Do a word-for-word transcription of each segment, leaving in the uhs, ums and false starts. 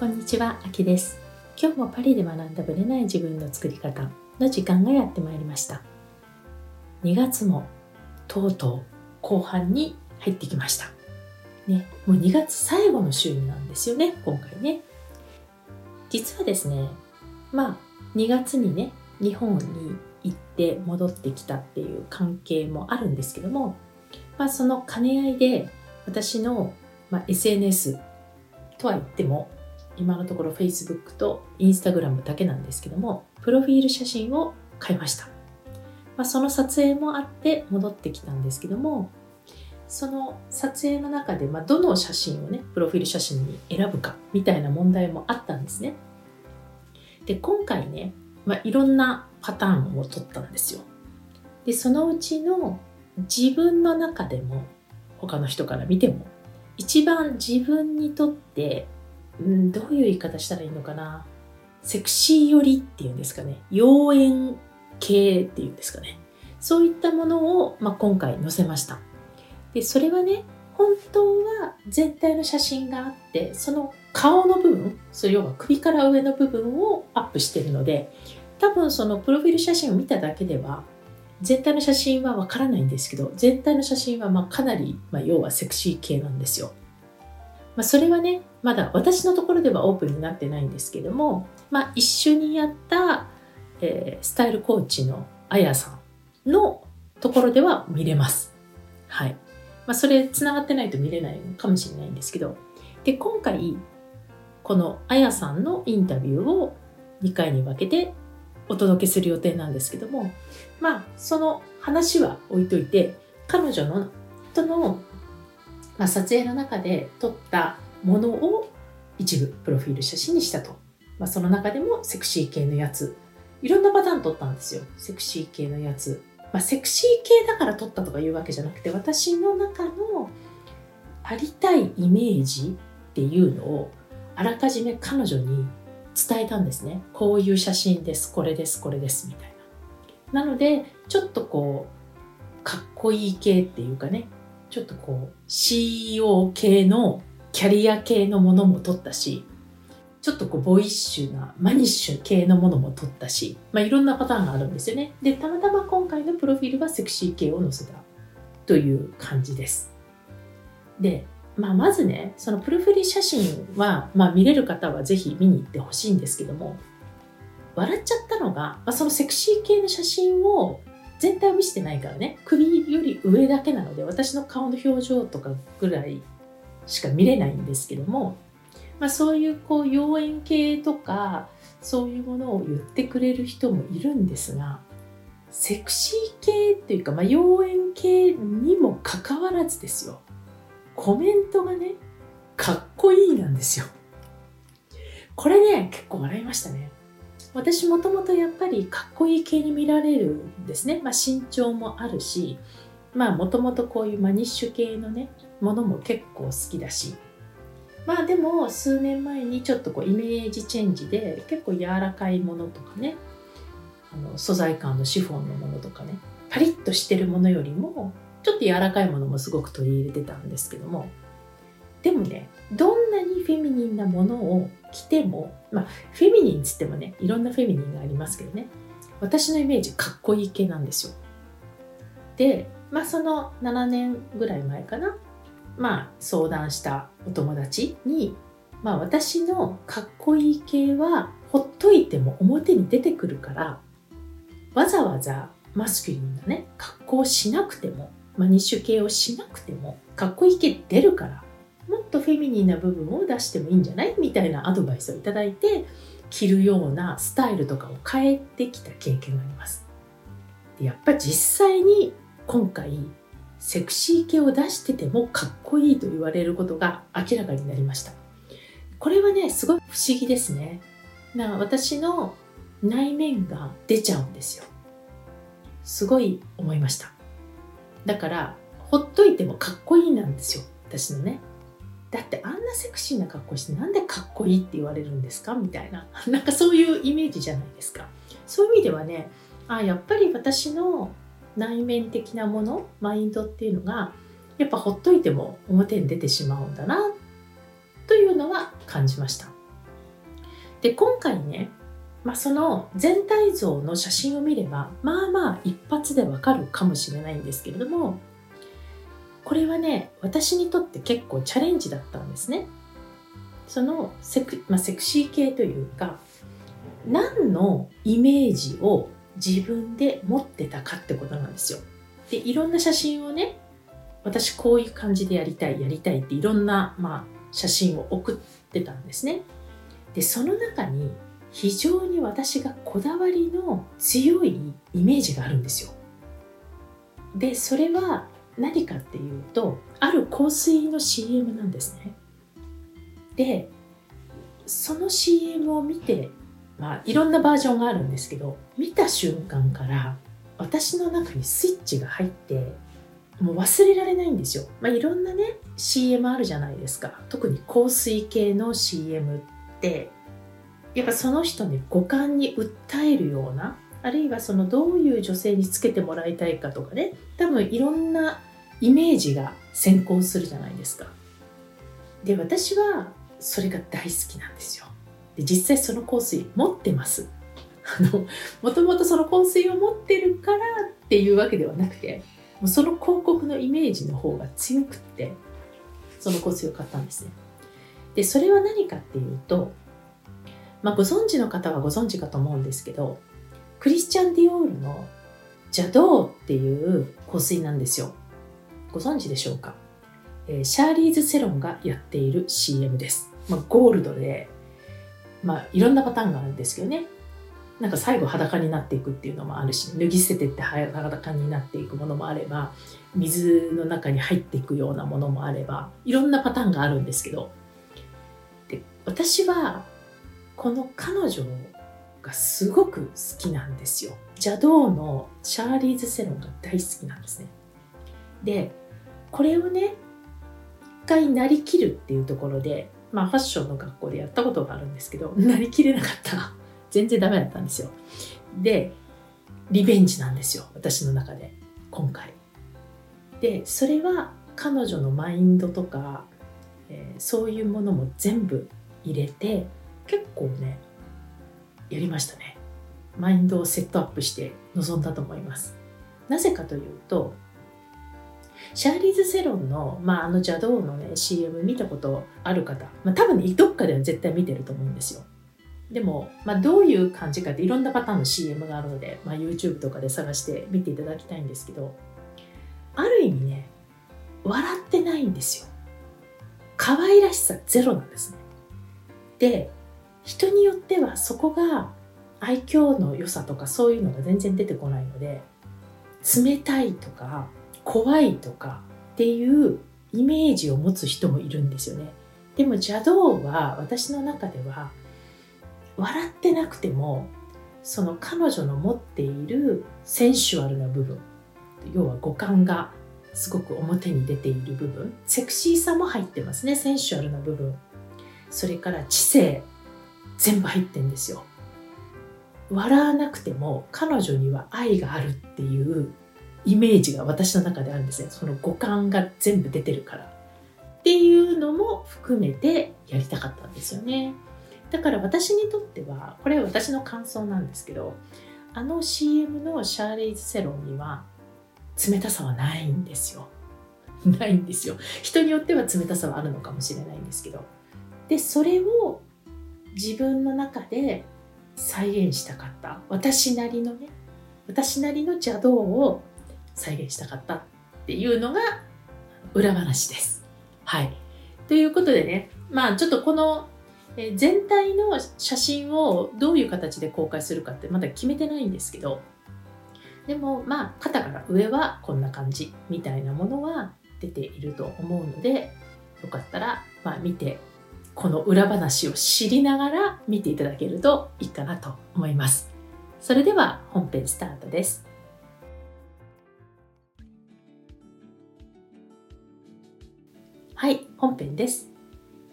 こんにちは、あきです。今日もパリで学んだブレない自分の作り方の時間がやってまいりました。にがつもとうとう後半に入ってきました、ね、もうにがつ最後の週なんですよね、今回ね。実はですね、まあにがつにね、日本に行って戻ってきたっていう関係もあるんですけども、まあ、その兼ね合いで私の、まあ、エスエヌエス とは言っても今のところ Facebook と Instagram だけなんですけども、プロフィール写真を買いました、まあ、その撮影もあって戻ってきたんですけども、その撮影の中で、まあ、どの写真をね、プロフィール写真に選ぶかみたいな問題もあったんですね。で、今回ね、まあ、いろんなパターンを取ったんですよ。で、そのうちの自分の中でも他の人から見ても一番自分にとって、うん、どういう言い方したらいいのかな、セクシー寄りっていうんですかね、妖艶系っていうんですかね、そういったものを、まあ、今回載せました。で、それはね、本当は全体の写真があって、その顔の部分、それ要は首から上の部分をアップしているので、多分そのプロフィール写真を見ただけでは全体の写真はわからないんですけど、全体の写真はまあかなり、まあ、要はセクシー系なんですよ、まあ、それはね、まだ私のところではオープンになってないんですけども、まあ、一緒にやった、えー、スタイルコーチのあやさんのところでは見れます、はい。まあ、それつながってないと見れないのかもしれないんですけど、で、今回このあやさんのインタビューをにかいに分けてお届けする予定なんですけども、まあその話は置いといて、彼女のとの、まあ、撮影の中で撮ったものを一部プロフィール写真にしたと、まあ、その中でもセクシー系のやつ、いろんなパターン撮ったんですよ。セクシー系のやつ、まあ、セクシー系だから撮ったとかいうわけじゃなくて、私の中のありたいイメージっていうのをあらかじめ彼女に伝えたんですね。こういう写真です、これですこれですみたいな。なのでちょっとこうかっこいい系っていうかね、ちょっとこう シーイーオー 系のキャリア系のものも撮ったし、ちょっとこうボイッシュなマニッシュ系のものも撮ったし、まあ、いろんなパターンがあるんですよね。で、たまたま今回のプロフィールはセクシー系を載せたという感じです。で、まあ、まずね、そのプロフィール写真は、まあ、見れる方はぜひ見に行ってほしいんですけども、笑っちゃったのが、まあ、そのセクシー系の写真を全体を見せてないからね、首より上だけなので私の顔の表情とかぐらいしか見れないんですけども、まあ、そういうこう妖艶系とかそういうものを言ってくれる人もいるんですが、セクシー系っていうか、まあ、妖艶系にもかかわらずですよ、コメントがね、かっこいいなんですよ。これね、結構笑いましたね。私もともとやっぱりかっこいい系に見られるんですね。まあ、身長もあるし、まあもともとこういうマニッシュ系のね、ものも結構好きだし、まあでも数年前にちょっとこうイメージチェンジで結構柔らかいものとかね、あの素材感のシフォンのものとかね、パリッとしてるものよりもちょっと柔らかいものもすごく取り入れてたんですけども、でもね、どんなにフェミニンなものを着ても、まあフェミニンつってもね、いろんなフェミニンがありますけどね、私のイメージかっこいい系なんですよ。で、まあそのななねんぐらい前かな、まあ相談したお友達に、まあ私のかっこいい系はほっといても表に出てくるから、わざわざマスキュリンなね、格好をしなくても、マニッシュ系をしなくてもかっこいい系出るから、もっとフェミニンな部分を出してもいいんじゃないみたいなアドバイスをいただいて、着るようなスタイルとかを変えてきた経験があります。で、やっぱ実際に今回セクシー系を出しててもかっこいいと言われることが明らかになりました。これはね、すごい不思議ですね。な、私の内面が出ちゃうんですよ。すごい思いました。だからほっといてもかっこいいなんですよ、私のね。だってあんなセクシーな格好してなんでかっこいいって言われるんですかみたいな、なんかそういうイメージじゃないですか。そういう意味ではね、あ、やっぱり私の内面的なもの、マインドっていうのがやっぱほっといても表に出てしまうんだなというのは感じました。で今回ね、まあ、その全体像の写真を見ればまあまあ一発でわかるかもしれないんですけれども、これはね私にとって結構チャレンジだったんですね。そのセク、まあ、セクシー系というか何のイメージを自分で持ってたかってことなんですよ。でいろんな写真をね、私こういう感じでやりたいやりたいっていろんな、まあ、写真を送ってたんですね。でその中に非常に私がこだわりの強いイメージがあるんですよ。でそれは何かっていうと、ある香水の シーエム なんですね。でその シーエム を見て、まあ、いろんなバージョンがあるんですけど、見た瞬間から私の中にスイッチが入ってもう忘れられないんですよ。まあ、いろんなね シーエム あるじゃないですか。特に香水系の シーエム ってやっぱその人の、ね、五感に訴えるような、あるいはそのどういう女性につけてもらいたいかとかね、多分いろんなイメージが先行するじゃないですか。で私はそれが大好きなんですよ。で実際その香水持ってます。あのもともとその香水を持ってるからっていうわけではなくて、もうその広告のイメージの方が強くってその香水を買ったんですね。でそれは何かっていうと、まあ、ご存知の方はご存知かと思うんですけど、クリスチャン・ディオールのジャドーっていう香水なんですよ。ご存知でしょうか。えー、シャーリーズ・セロンがやっている シーエム です。まあ、ゴールドで、まあ、いろんなパターンがあるんですけどね、なんか最後裸になっていくっていうのもあるし、脱ぎ捨ててって裸になっていくものもあれば、水の中に入っていくようなものもあれば、いろんなパターンがあるんですけど、で私はこの彼女がすごく好きなんですよ。ジャドーのシャーリーズ・セロンが大好きなんですね。でこれをね一回なりきるっていうところで、まあ、ファッションの学校でやったことがあるんですけど、なりきれなかった。全然ダメだったんですよ。でリベンジなんですよ、私の中で今回。でそれは彼女のマインドとか、えー、そういうものも全部入れて結構ねやりましたね。マインドをセットアップして臨んだと思います。なぜかというと、シャーリーズ・セロンの、まあ、あのジャドーの、ね、シーエム 見たことある方、まあ、多分、ね、どっかでは絶対見てると思うんですよ。でも、まあ、どういう感じかっていろんなパターンの シーエム があるので、まあ、YouTube とかで探して見ていただきたいんですけど、ある意味ね笑ってないんですよ。可愛らしさゼロなんですね。で人によってはそこが愛嬌の良さとかそういうのが全然出てこないので、冷たいとか怖いとかっていうイメージを持つ人もいるんですよね。でも邪道は私の中では笑ってなくても、その彼女の持っているセンシュアルな部分、要は五感がすごく表に出ている部分、セクシーさも入ってますね。センシュアルな部分、それから知性、全部入ってんですよ。笑わなくても彼女には愛があるっていうイメージが私の中であるんですね。その五感が全部出てるからっていうのも含めてやりたかったんですよね。だから私にとっては、これは私の感想なんですけど、あの シーエム のシャーリーズ・セロンには冷たさはないんですよ。ないんですよ。人によっては冷たさはあるのかもしれないんですけど、でそれを自分の中で再現したかった、私なりのね、私なりの邪道を再現したかったっていうのが裏話です。はい、ということでね、まあちょっとこの全体の写真をどういう形で公開するかってまだ決めてないんですけど、でもまあ肩から上はこんな感じみたいなものは出ていると思うので、よかったらまあ見て、この裏話を知りながら見ていただけるといいかなと思います。それでは本編スタートです。はい、本編です。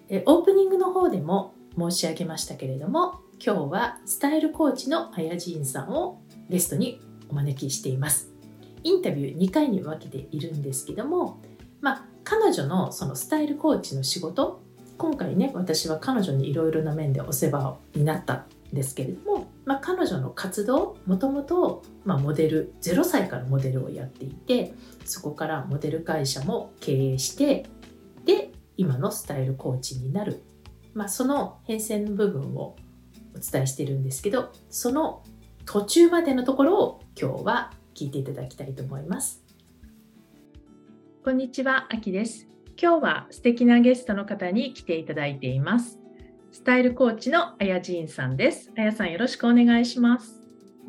えオープニングの方でも申し上げましたけれども、今日はスタイルコーチのあやじんさんをゲストにお招きしています。インタビューにかいに分けているんですけども、まあ、彼女のそのスタイルコーチの仕事今回ね、私は彼女にいろいろな面でお世話になったんですけれども、まあ、彼女の活動、もともとモデル、ゼロさいからモデルをやっていて、そこからモデル会社も経営して、で、今のスタイルコーチになる、まあ、その変遷の部分をお伝えしてるんですけど、その途中までのところを今日は聞いていただきたいと思います。こんにちは、あきです。今日は素敵なゲストの方に来ていただいています。スタイルコーチのあやじんさんです。あやさん、よろしくお願いします。よ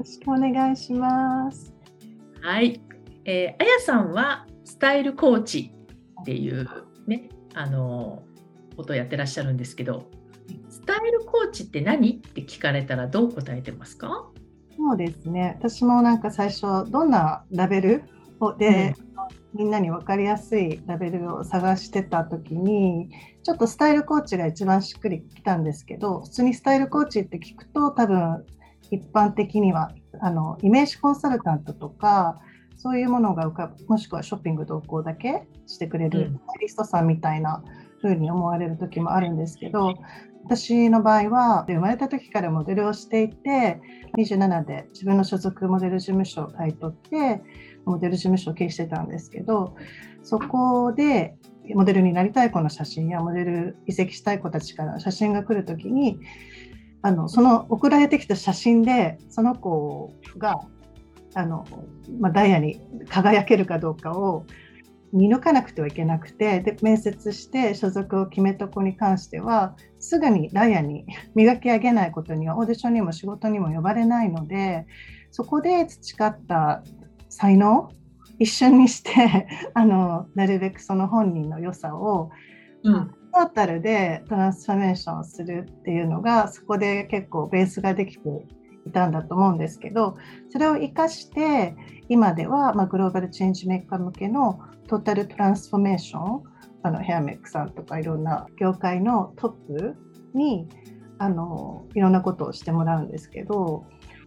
ろしくお願いします。はい、えー、あやさんはスタイルコーチっていうね、あのことをやってらっしゃるんですけど、スタイルコーチって何って聞かれたらどう答えてますか？そうですね。私もなんか最初どんなラベルで、うん、みんなに分かりやすいラベルを探してた時にちょっとスタイルコーチが一番しっくりきたんですけど、普通にスタイルコーチって聞くと多分一般的にはあのイメージコンサルタントとかそういうものが浮かぶ、もしくはショッピング同行だけしてくれるスタイリストさんみたいな風に思われる時もあるんですけど、私の場合は生まれた時からモデルをしていて、にじゅうななで自分の所属モデル事務所を買い取ってモデル事務所を経営してたんですけど、そこでモデルになりたい子の写真やモデル移籍したい子たちから写真が来るときに、あのその送られてきた写真でその子があの、まあ、ダイヤに輝けるかどうかを見抜かなくてはいけなくて、で面接して所属を決めた子に関してはすぐにダイヤに磨き上げないことにはオーディションにも仕事にも呼ばれないので、そこで培った才能一瞬にしてあのなるべくその本人の良さを、うん、トータルでトランスフォーメーションするっていうのがそこで結構ベースができていたんだと思うんですけど、それを生かして今では、まあ、グローバルチェンジメーカー向けのトータルトランスフォーメーション、あのヘアメイクさんとかいろんな業界のトップにあのいろんなことをしてもらうんですけど、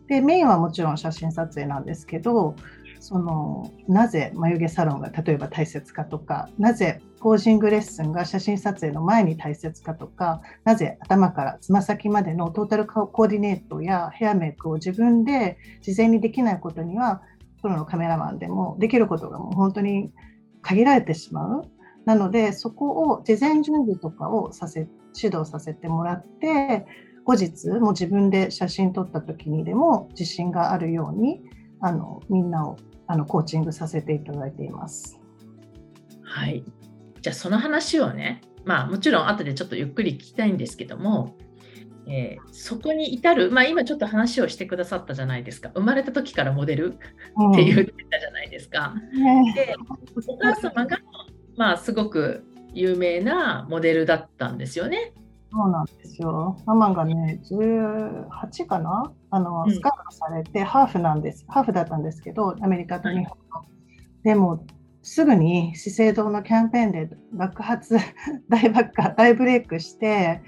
でメインはもちろん写真撮影なんですけど、そのなぜ眉毛サロンが例えば大切かとか、なぜポージングレッスンが写真撮影の前に大切かとか、なぜ頭からつま先までのトータルコーディネートやヘアメイクを自分で事前にできないことにはプロのカメラマンでもできることがもう本当に限られてしまう。なのでそこを事前準備とかをさせ指導させてもらって、後日もう自分で写真撮った時にでも自信があるようにあのみんなをあのコーチングさせていただいています。はい、じゃあその話をね、まあ、もちろん後でちょっとゆっくり聞きたいんですけども、えー、そこに至る、まあ、今ちょっと話をしてくださったじゃないですか。生まれた時からモデルって言ってたじゃないですか、うん、でお母様が、まあ、すごく有名なモデルだったんですよね。そうなんですよ。ママがね、じゅうはちかな、あのスカウトされて、うん、ハーフなんです。ハーフだったんですけど、アメリカと日本の、はい、でもすぐに資生堂のキャンペーンで爆発大爆破大ブレイクして、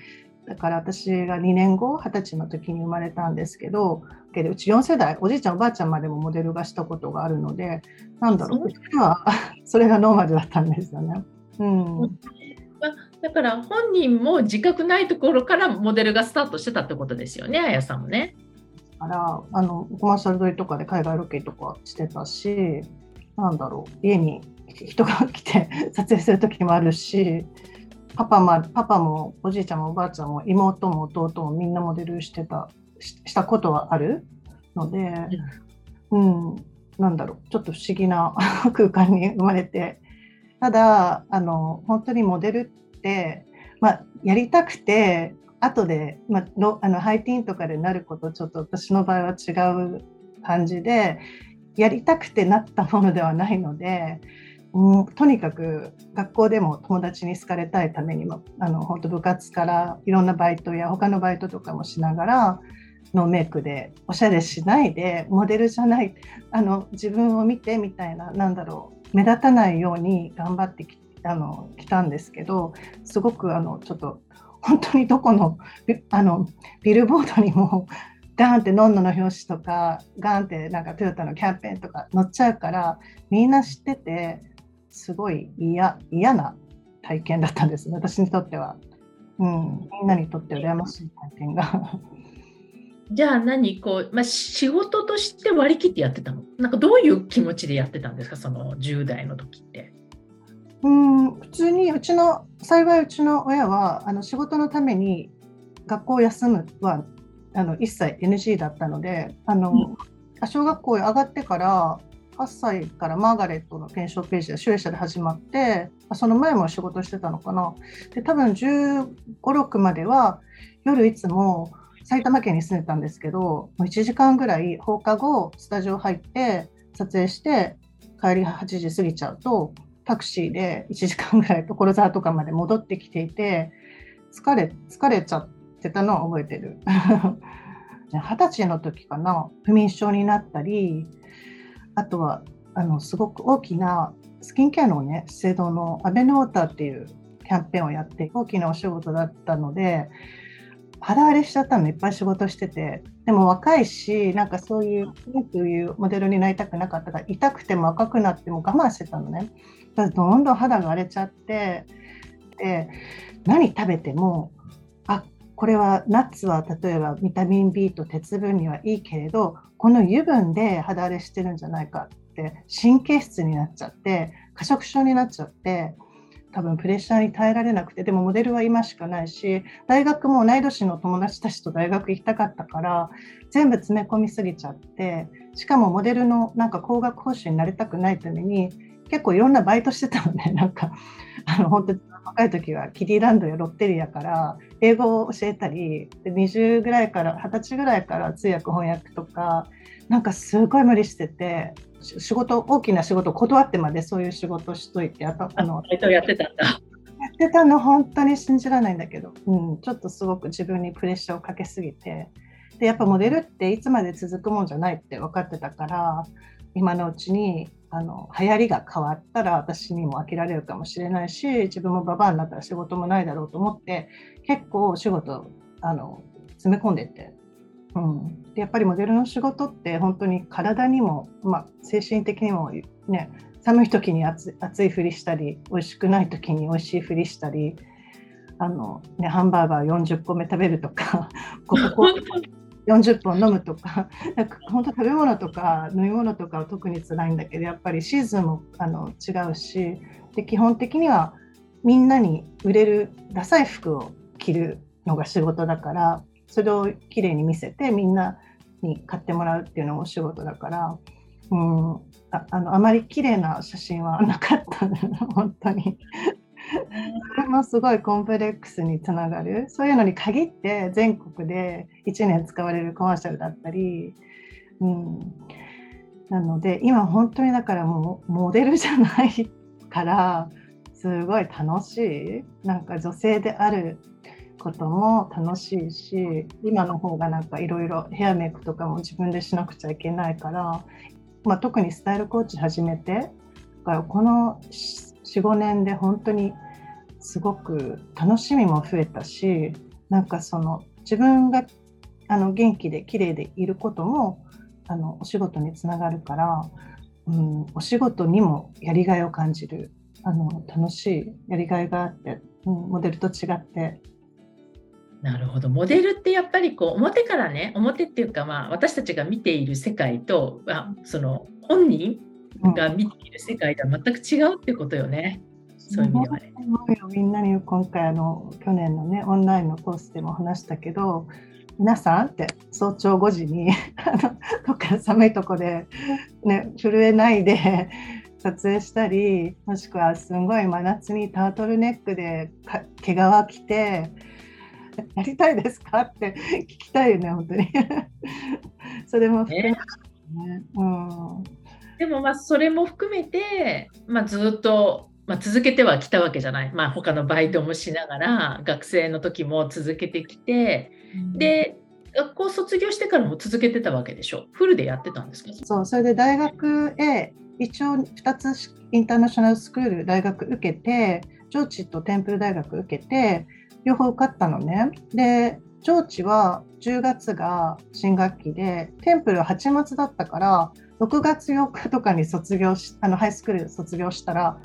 だから私がにねんご、はたちの時に生まれたんですけど、けどうちよん世代、おじいちゃんおばあちゃんまでもモデルがしたことがあるので、なんだろう、うちはそれがノーマルだったんですよね。うん。だから本人も自覚ないところからモデルがスタートしてたってことですよね、あやさんもね。だからあのコマーシャル撮りとかで海外ロケとかしてたし、なんだろう、家に人が来て撮影する時もあるし、パパも、パパもおじいちゃんもおばあちゃんも妹も弟もみんなモデルしてた し, したことはあるので、うん、うん、なんだろう、ちょっと不思議な空間に生まれて、ただあの本当にモデルってで、まあ、やりたくて後で、まあ、のあのハイティーンとかでなることちょっと私の場合は違う感じで、やりたくてなったものではないので、うん、とにかく学校でも友達に好かれたいために、まあ、あの本当部活からいろんなバイトや他のバイトとかもしながらノーメイクでおしゃれしないでモデルじゃない、あの自分を見てみたいな、なんだろう、目立たないように頑張ってきてあの来たんですけど、すごくあのちょっと本当にどこの ビ, あのビルボードにもガーンってノンノの表紙とかガーンってなんかトヨタのキャンペーンとか載っちゃうからみんな知ってて、すごい嫌な体験だったんです、私にとっては。うん、みんなにとって羨ましい体験がじゃあ何こう、まあ、仕事として割り切ってやってたの？なんかどういう気持ちでやってたんですか、そのじゅう代の時って。うん、普通にうちの幸いうちの親はあの仕事のために学校を休むはあの一切 エヌジー だったので、あの、うん、小学校へ上がってからはっさいからマーガレットの検証ページで集英社で始まって、その前も仕事してたのかな。で多分じゅうご、ろくまでは夜いつも埼玉県に住んでたんですけど、もういちじかんぐらい放課後スタジオ入って撮影して帰りはちじ過ぎちゃうとタクシーでいちじかんぐらい所沢とかまで戻ってきていて、疲れ、疲れちゃってたのを覚えてるはたちの時かな、不眠症になったり、あとはあのすごく大きなスキンケアのね、資生堂のアベノウォーターっていうキャンペーンをやって、大きなお仕事だったので肌荒れしちゃったの、いっぱい仕事してて、でも若いし、なんかそういうというモデルになりたくなかったから、痛くても赤くなっても我慢してたのね。だからどんどん肌が荒れちゃって、で何食べても、あ、これはナッツは例えばビタミン B と鉄分にはいいけれど、この油分で肌荒れしてるんじゃないかって神経質になっちゃって、過食症になっちゃって、多分プレッシャーに耐えられなくて、でもモデルは今しかないし、大学も同い年の友達たちと大学行きたかったから、全部詰め込みすぎちゃって、しかもモデルのなんか高額報酬になりたくないために結構いろんなバイトしてたのね。なんかあの本当に若い時はキディランドやロッテリアから英語を教えたり、にじゅうぐらいからはたちぐらいから通訳翻訳とか、なんかすごい無理してて、仕事、大きな仕事を断ってまでそういう仕事しといて、あとあのやってたんだ。やってたの本当に信じられないんだけど、うん、ちょっとすごく自分にプレッシャーをかけすぎて、でやっぱモデルっていつまで続くもんじゃないって分かってたから、今のうちにあの流行りが変わったら私にも飽きられるかもしれないし、自分もババアになったら仕事もないだろうと思って、結構お仕事あの詰め込んでって、うん、でやっぱりモデルの仕事って本当に体にも、まあ、精神的にも、ね、寒い時に暑いふりしたり、美味しくない時に美味しいふりしたり、あの、ね、ハンバーガーよんじゅっこめ食べるとかここよんじゅっぽん飲むとか、なんか本当食べ物とか飲み物とかは特に辛いんだけど、やっぱりシーズンもあの違うし、で基本的にはみんなに売れるダサい服を着るのが仕事だから、それをきれいに見せてみんなに買ってもらうっていうのもお仕事だから、うん、 あ, あ, のあまりきれいな写真はなかったの本当にそれもすごいコンプレックスにつながる。そういうのに限って全国でいちねん使われるコマーシャルだったり、うん、なので今本当にだからもうモデルじゃないからすごい楽しい、なんか女性であることも楽しいし、今の方がなんかいろいろヘアメイクとかも自分でしなくちゃいけないから、まあ、特にスタイルコーチ始めてこのよん、ごねんで本当にすごく楽しみも増えたし、なんかその自分があの元気で綺麗でいることもあのお仕事につながるから、うん、お仕事にもやりがいを感じる、あの楽しいやりがいがあって、うん、モデルと違って。なるほど。モデルってやっぱりこう表からね、表っていうか、まあ私たちが見ている世界と、あ、その本人が見ている世界とは全く違うってことよね。そういう意味ではね。みんなに今回あの去年のねオンラインのコースでも話したけど、皆さんって早朝ごじにあのどっか寒いとこでね震えないで撮影したり、もしくはすごい真夏にタートルネックで毛皮着てやりたいですかって聞きたいよね本当にそれも含めて、ね、うん、でもまあそれも含めて、まあ、ずっと、まあ、続けてはきたわけじゃない、まあ、他のバイトもしながら学生の時も続けてきて、うん、で学校卒業してからも続けてたわけでしょ。フルでやってたんですか？そう、それで大学へ一応ふたつインターナショナルスクール大学受けて、上智とテンプル大学受けて両方受かったのね。で上智はじゅうがつが新学期で、テンプルははちがつだったからろくがつよっかとかに卒業し、あのハイスクール卒業したら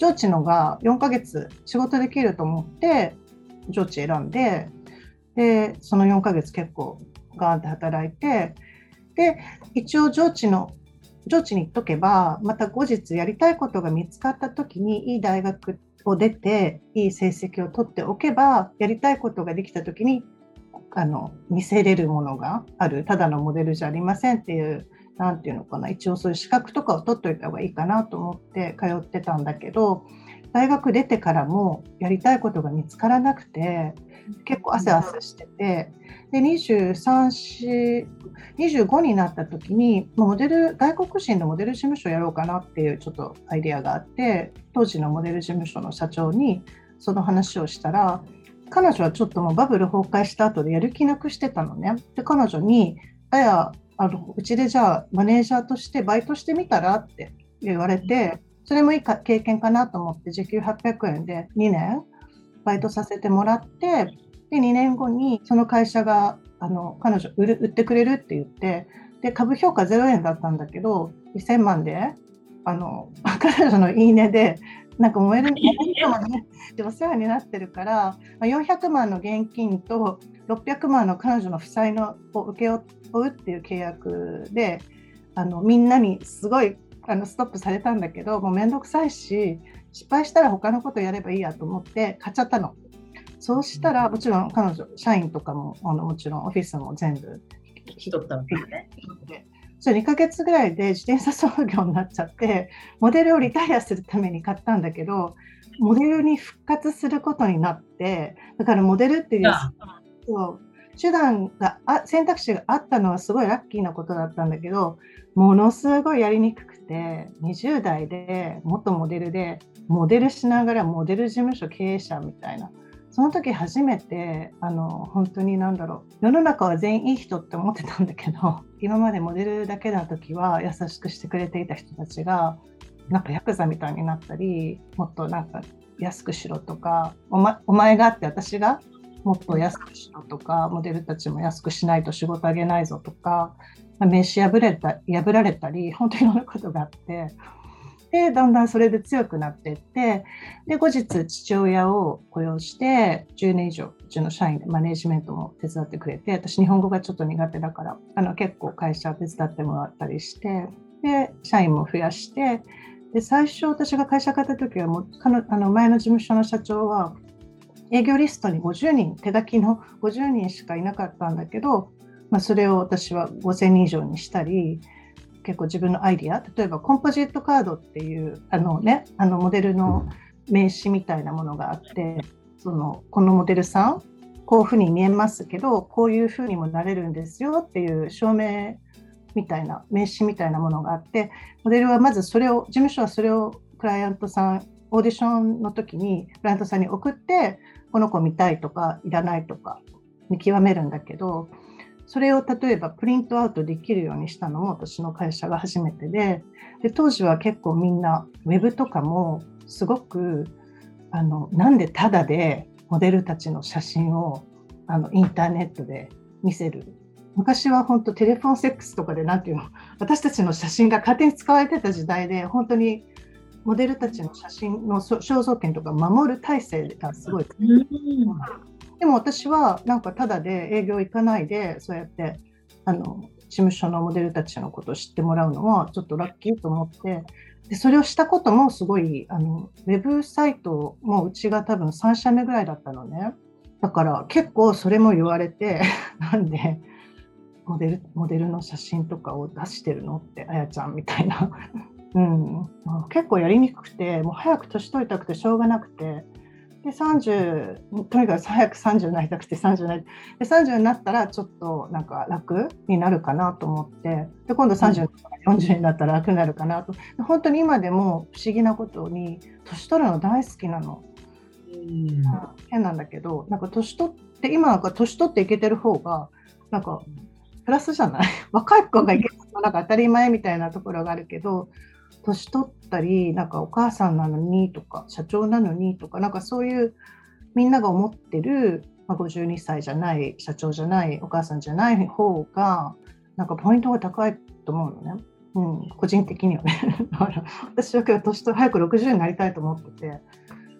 上智のがよんかげつ仕事できると思って、上智選んで、でそのよんかげつ結構ガーンって働いて、で一応上智の上智に行っとけば、また後日やりたいことが見つかった時にいい大学を出ていい成績を取っておけば、やりたいことができた時にあの見せれるものがある、ただのモデルじゃありませんっていう、なんていうのかな、一応そういう資格とかを取っといた方がいいかなと思って通ってたんだけど、大学出てからもやりたいことが見つからなくて、結構汗汗してて、でにじゅうさん、にじゅうごになった時にモデル、外国人のモデル事務所やろうかなっていうちょっとアイデアがあって、当時のモデル事務所の社長にその話をしたら、彼女はちょっともうバブル崩壊した後でやる気なくしてたのね。で彼女に、あやあのうちでじゃあマネージャーとしてバイトしてみたらって言われて、それもいいか経験かなと思って時給はっぴゃくえんでにねんバイトさせてもらって、でにねんごにその会社があの彼女売る売ってくれるって言って、で株評価ゼロえんだったんだけどにせんまんであの彼女のいいねでなんか燃えるお世話になってるから、よんひゃくまんの現金とろっぴゃくまんの彼女の負債のを請け負うっていう契約で、あのみんなにすごいあのストップされたんだけど、もうめんどくさいし失敗したら他のことやればいいやと思って買っちゃったの。そうしたらもちろん彼女社員とかもあのもちろんオフィスも全部引き取ったわけね。それにかげつぐらいで自転車操業になっちゃって、モデルをリタイアするために買ったんだけど、モデルに復活することになって、だからモデルっていう手段があ選択肢があったのはすごいラッキーなことだったんだけど、ものすごいやりにくくて、にじゅう代で元モデルでモデルしながらモデル事務所経営者みたいな、その時初めてあの本当に何だろう、世の中は全員いい人って思ってたんだけど、今までモデルだけの時は優しくしてくれていた人たちがなんかヤクザみたいになったり、もっとなんか安くしろとか、おま、お前があって私がもっと安くしろとか、モデルたちも安くしないと仕事あげないぞとか、名刺破れた、破られたり、本当にいろんなことがあって、でだんだんそれで強くなっていって、で後日父親を雇用してじゅうねん以上うちの社員でマネージメントも手伝ってくれて、私日本語がちょっと苦手だからあの結構会社手伝ってもらったりして、で社員も増やして、で最初私が会社買った時はもうあの前の事務所の社長は営業リストにごじゅうにん手書きのごじゅうにんしかいなかったんだけど、まあ、それを私はごせんにん以上にしたり、結構自分のアイディア、例えばコンポジットカードっていうあの、ね、あのモデルの名刺みたいなものがあって、そのこのモデルさんこういうふうに見えますけどこういうふうにもなれるんですよっていう証明みたいな名刺みたいなものがあって、モデルはまずそれを事務所はそれをクライアントさんオーディションの時にクライアントさんに送って、この子見たいとかいらないとか見極めるんだけど、それを例えばプリントアウトできるようにしたのも私の会社が初めて で, で当時は結構みんなウェブとかもすごくあのなんでタダでモデルたちの写真をあのインターネットで見せる、昔は本当テレフォンセックスとかでなんていうの、私たちの写真が勝手に使われてた時代で、本当にモデルたちの写真の肖像権とか守る体制がすごい、うんでも私はなんかただで営業行かないでそうやってあの事務所のモデルたちのことを知ってもらうのはちょっとラッキーと思って、でそれをしたこともすごいあのウェブサイトもうちが多分さん社目ぐらいだったのね。だから結構それも言われてなんでモデル、モデルの写真とかを出してるのってあやちゃんみたいなうん、結構やりにくくて、もう早く年取りたくてしょうがなくて、でさんじゅうとにかく早くさんじゅうになりたくてさんじゅうになりでさんじゅうになったらちょっとなんか楽になるかなと思って、で今度さんじゅうからよんじゅうになったら楽になるかなと、本当に今でも不思議なことに年取るの大好きなの、うん、変なんだけど、なんか年取って今なんか年取っていけてる方がなんかプラスじゃない若い子がいけるのなんか当たり前みたいなところがあるけど、年取ったりなんかお母さんなのにとか社長なのにとか、なんかそういうみんなが思ってる、まあ、ごじゅうにさいじゃない社長じゃないお母さんじゃない方がなんかポイントが高いと思うのね、うん、個人的にはね私は今日年と早くろくじゅうになりたいと思ってて、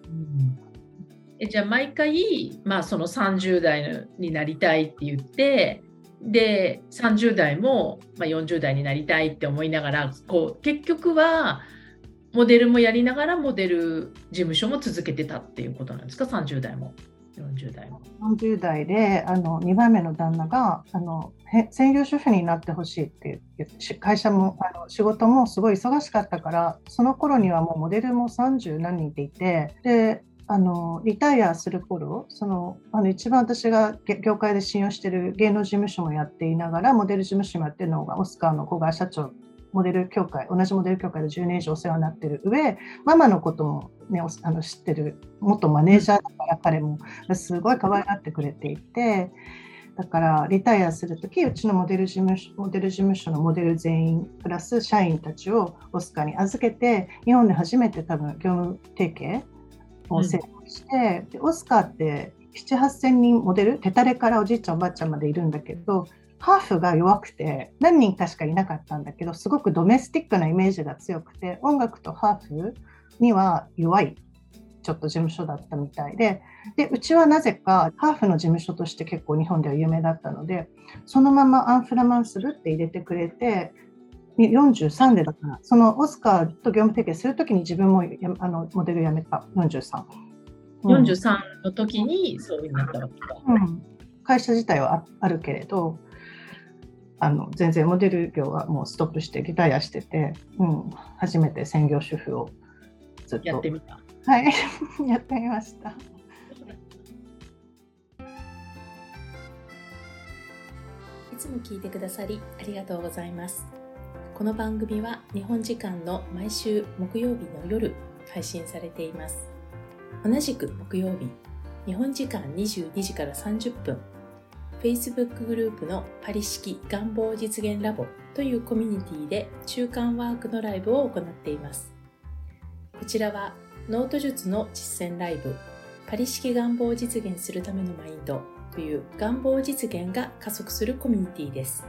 うん、えじゃあ毎回、まあ、そのさんじゅう代になりたいって言ってでさんじゅう代も、まあ、よんじゅう代になりたいって思いながらこう結局はモデルもやりながらモデル事務所も続けてたっていうことなんですか？さんじゅう代もよんじゅう代もさんじゅう代であのにばいめの旦那があの専業主婦になってほしいって言って会社もあの仕事もすごい忙しかったからその頃にはもうモデルもさんじゅう何人でいてであのリタイアする頃そのあの一番私が業界で信用してる芸能事務所もやっていながらモデル事務所もやってるのがオスカーの小川社長モデル協会同じモデル協会でじゅうねん以上お世話になってる上ママのことも、ね、あの知ってる元マネージャーだから彼もすごい可愛がってくれていてだからリタイアするときうちのモデル事務所、モデル事務所のモデル全員プラス社員たちをオスカーに預けて日本で初めて多分業務提携を成功して、うん、でオスカーってななはっせんにんモデル手たれからおじいちゃんおばあちゃんまでいるんだけどハーフが弱くて何人かしかいなかったんだけどすごくドメスティックなイメージが強くて音楽とハーフには弱いちょっと事務所だったみたいで、でうちはなぜかハーフの事務所として結構日本では有名だったのでそのままアンフラマンするって入れてくれてよんじゅうさんでだからそのオスカーと業務提携するときに自分もあのモデル辞めたよんじゅうさん、うん、よんじゅうさんの時にそういうふうになったわけだ、うん、会社自体は あ, あるけれどあの全然モデル業はもうストップしてリタイアしてて、うん、初めて専業主婦をずっとやってみたはいやってみました。いつも聞いてくださりありがとうございます。この番組は日本時間の毎週木曜日の夜配信されています。同じく木曜日日本時間にじゅうにじからさんじゅっぷん Facebook グループのパリ式願望実現ラボというコミュニティで中間ワークのライブを行っています。こちらはノート術の実践ライブパリ式願望を実現するためのマインドという願望実現が加速するコミュニティです。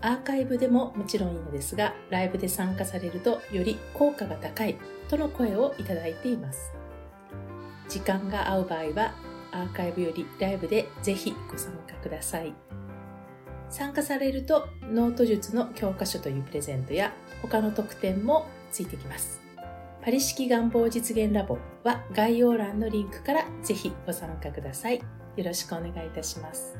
アーカイブでももちろんいいのですが、ライブで参加されるとより効果が高いとの声をいただいています。時間が合う場合は、アーカイブよりライブでぜひご参加ください。参加されると、ノート術の教科書というプレゼントや他の特典もついてきます。パリ式願望実現ラボは概要欄のリンクからぜひご参加ください。よろしくお願いいたします。